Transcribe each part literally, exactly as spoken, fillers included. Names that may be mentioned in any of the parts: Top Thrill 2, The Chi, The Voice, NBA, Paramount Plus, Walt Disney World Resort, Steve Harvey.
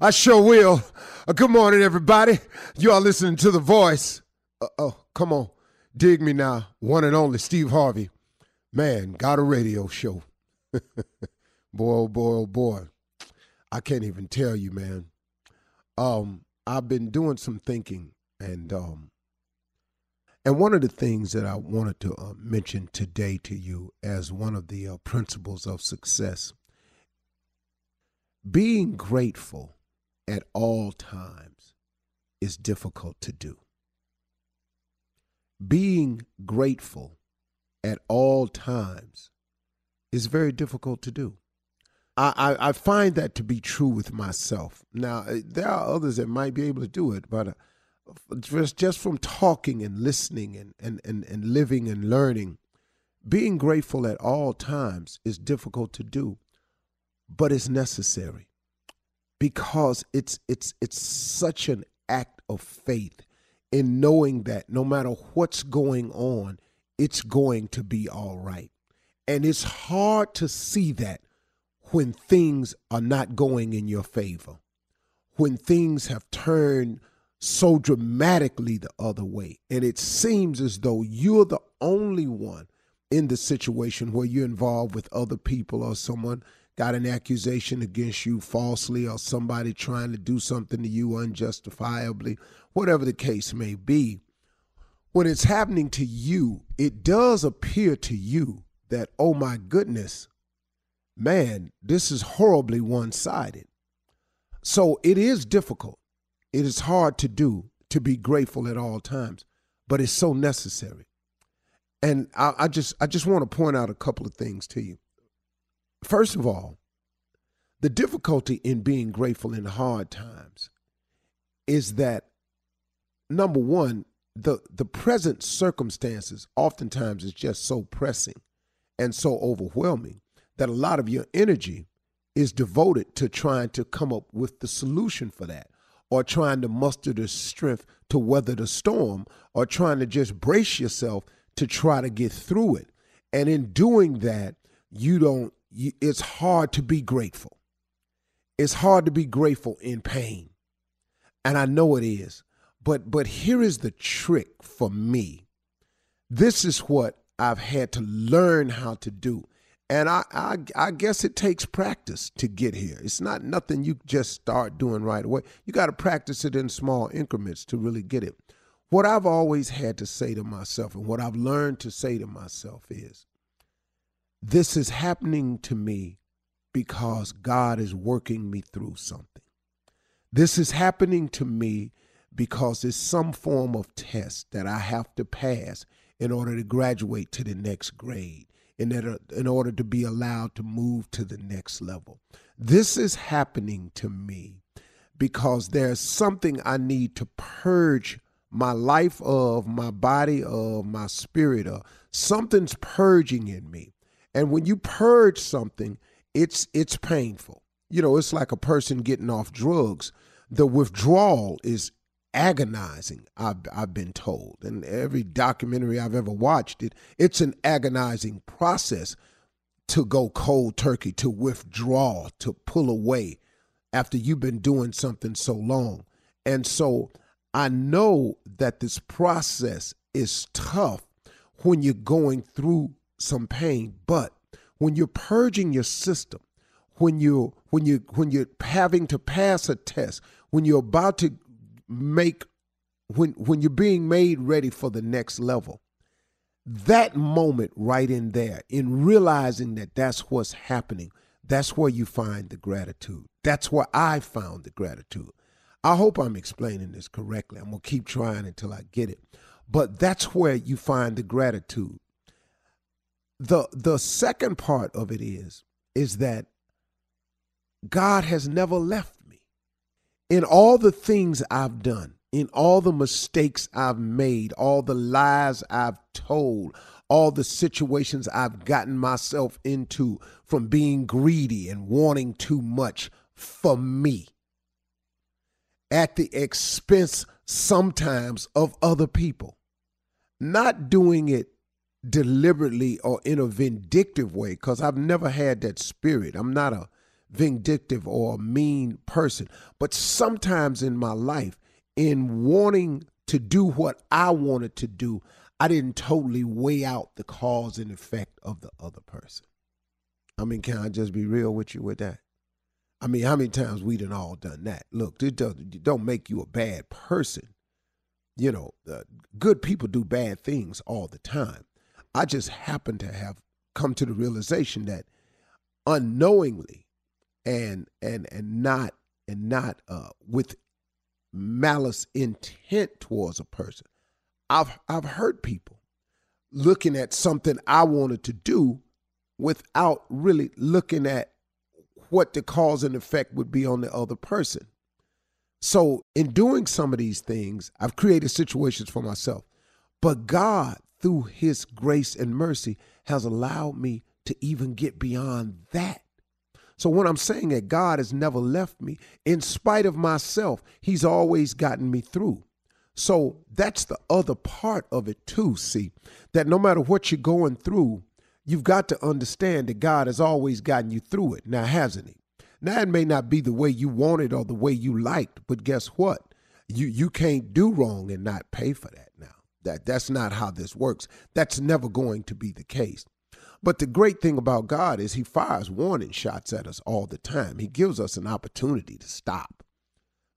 I sure will. Uh, good morning, everybody. You are listening to The Voice. Uh, oh, come on. Dig me now. One and only Steve Harvey. Man, got a radio show. boy, oh, boy, oh, boy. I can't even tell you, man. Um, I've been doing some thinking. And um, and one of the things that I wanted to uh, mention today to you as one of the uh, principles of success: being grateful at all times is difficult to do. Being grateful at all times is very difficult to do. I, I, I find that to be true with myself. Now, there are others that might be able to do it, but just, just from talking and listening and, and, and, and living and learning, being grateful at all times is difficult to do. But it's necessary, because it's it's it's such an act of faith in knowing that no matter what's going on, it's going to be all right. And it's hard to see that when things are not going in your favor, when things have turned so dramatically the other way. And it seems as though you're the only one in the situation where you're involved with other people, or someone got an accusation against you falsely, or somebody trying to do something to you unjustifiably, whatever the case may be. When it's happening to you, it does appear to you that, oh my goodness, man, this is horribly one-sided. So it is difficult. It is hard to do, to be grateful at all times, but it's so necessary. And I, I just, I just want to point out a couple of things to you. First of all, the difficulty in being grateful in hard times is that, number one, the, the present circumstances oftentimes is just so pressing and so overwhelming that a lot of your energy is devoted to trying to come up with the solution for that, or trying to muster the strength to weather the storm, or trying to just brace yourself to try to get through it. And in doing that, you don't, it's hard to be grateful. It's hard to be grateful in pain. And I know it is. But but here is the trick for me. This is what I've had to learn how to do. And I, I I guess it takes practice to get here. It's not nothing you just start doing right away. You got to practice it in small increments to really get it. What I've always had to say to myself and what I've learned to say to myself is, this is happening to me because God is working me through something. This is happening to me because it's some form of test that I have to pass in order to graduate to the next grade, in, that, in order to be allowed to move to the next level. This is happening to me because there's something I need to purge my life of, my body of, my spirit of. Something's purging in me. And when you purge something, it's it's painful. You know, it's like a person getting off drugs. The withdrawal is agonizing, I've, I've been told. And every documentary I've ever watched, it it's an agonizing process to go cold turkey, to withdraw, to pull away after you've been doing something so long. And so I know that this process is tough when you're going through some pain, but when you're purging your system, when you when you when you're having to pass a test, when you're about to make when when you're being made ready for the next level, that moment right in there, in realizing that that's what's happening, that's where you find the gratitude. That's where I found the gratitude. I hope I'm explaining this correctly. I'm gonna keep trying until I get it, but that's where you find the gratitude. The the second part of it is, is that God has never left me. In all the things I've done, in all the mistakes I've made, all the lies I've told, all the situations I've gotten myself into from being greedy and wanting too much for me at the expense sometimes of other people, not doing it deliberately or in a vindictive way, because I've never had that spirit. I'm not a vindictive or a mean person. But sometimes in my life, in wanting to do what I wanted to do, I didn't totally weigh out the cause and effect of the other person. I mean, can I just be real with you with that? I mean, how many times we done all done that? Look, it doesn't, it don't make you a bad person. You know, uh, good people do bad things all the time. I just happen to have come to the realization that unknowingly and and and not and not uh, with malice intent towards a person, I've I've hurt people looking at something I wanted to do without really looking at what the cause and effect would be on the other person. So in doing some of these things, I've created situations for myself, but God, through his grace and mercy, has allowed me to even get beyond that. So when I'm saying that God has never left me, in spite of myself, he's always gotten me through. So that's the other part of it too, see, that no matter what you're going through, you've got to understand that God has always gotten you through it. Now, hasn't he? Now, it may not be the way you wanted or the way you liked, but guess what? You you can't do wrong and not pay for that now. That that's not how this works. That's never going to be the case. But the great thing about God is he fires warning shots at us all the time. He gives us an opportunity to stop.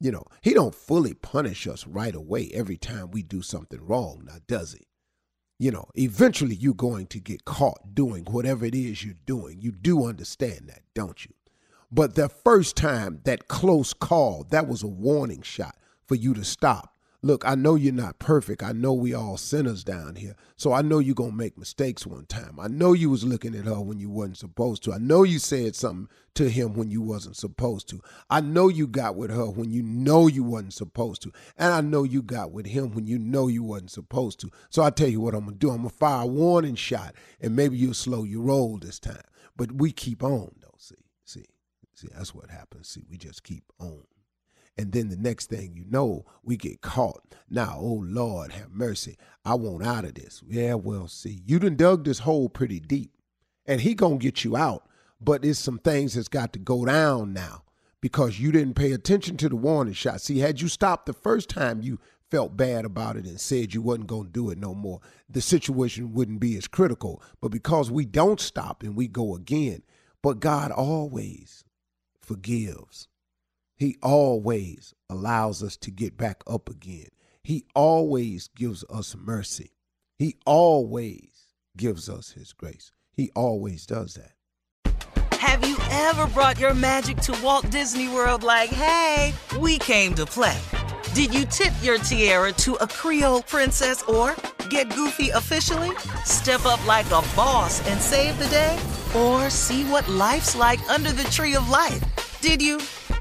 You know, he don't fully punish us right away every time we do something wrong, now does he? You know, eventually you're going to get caught doing whatever it is you're doing. You do understand that, don't you? But the first time, that close call, that was a warning shot for you to stop. Look, I know you're not perfect. I know we all sinners down here. So I know you're going to make mistakes one time. I know you was looking at her when you wasn't supposed to. I know you said something to him when you wasn't supposed to. I know you got with her when you know you wasn't supposed to. And I know you got with him when you know you wasn't supposed to. So I tell you what I'm going to do. I'm going to fire a warning shot, and maybe you'll slow your roll this time. But we keep on, though. See, see, see, that's what happens. See, we just keep on. And then the next thing you know, we get caught. Now, oh, Lord, have mercy. I want out of this. Yeah, well, see, you done dug this hole pretty deep, and he going to get you out. But there's some things that's got to go down now because you didn't pay attention to the warning shot. See, had you stopped the first time you felt bad about it and said you wasn't going to do it no more, the situation wouldn't be as critical. But because we don't stop and we go again, but God always forgives. He always allows us to get back up again. He always gives us mercy. He always gives us his grace. He always does that. Have you ever brought your magic to Walt Disney World like, hey, we came to play? Did you tip your tiara to a Creole princess or get goofy officially? Step up like a boss and save the day? Or see what life's like under the tree of life? Did you?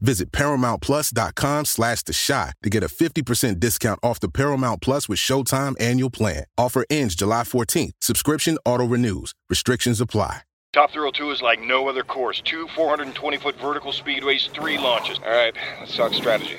Visit ParamountPlus.com slash The Chi to get a fifty percent discount off the Paramount Plus with Showtime annual plan. Offer ends July fourteenth. Subscription auto-renews. Restrictions apply. Top Thrill two is like no other course. Two four hundred twenty foot vertical speedways, three launches. All right, let's talk strategy.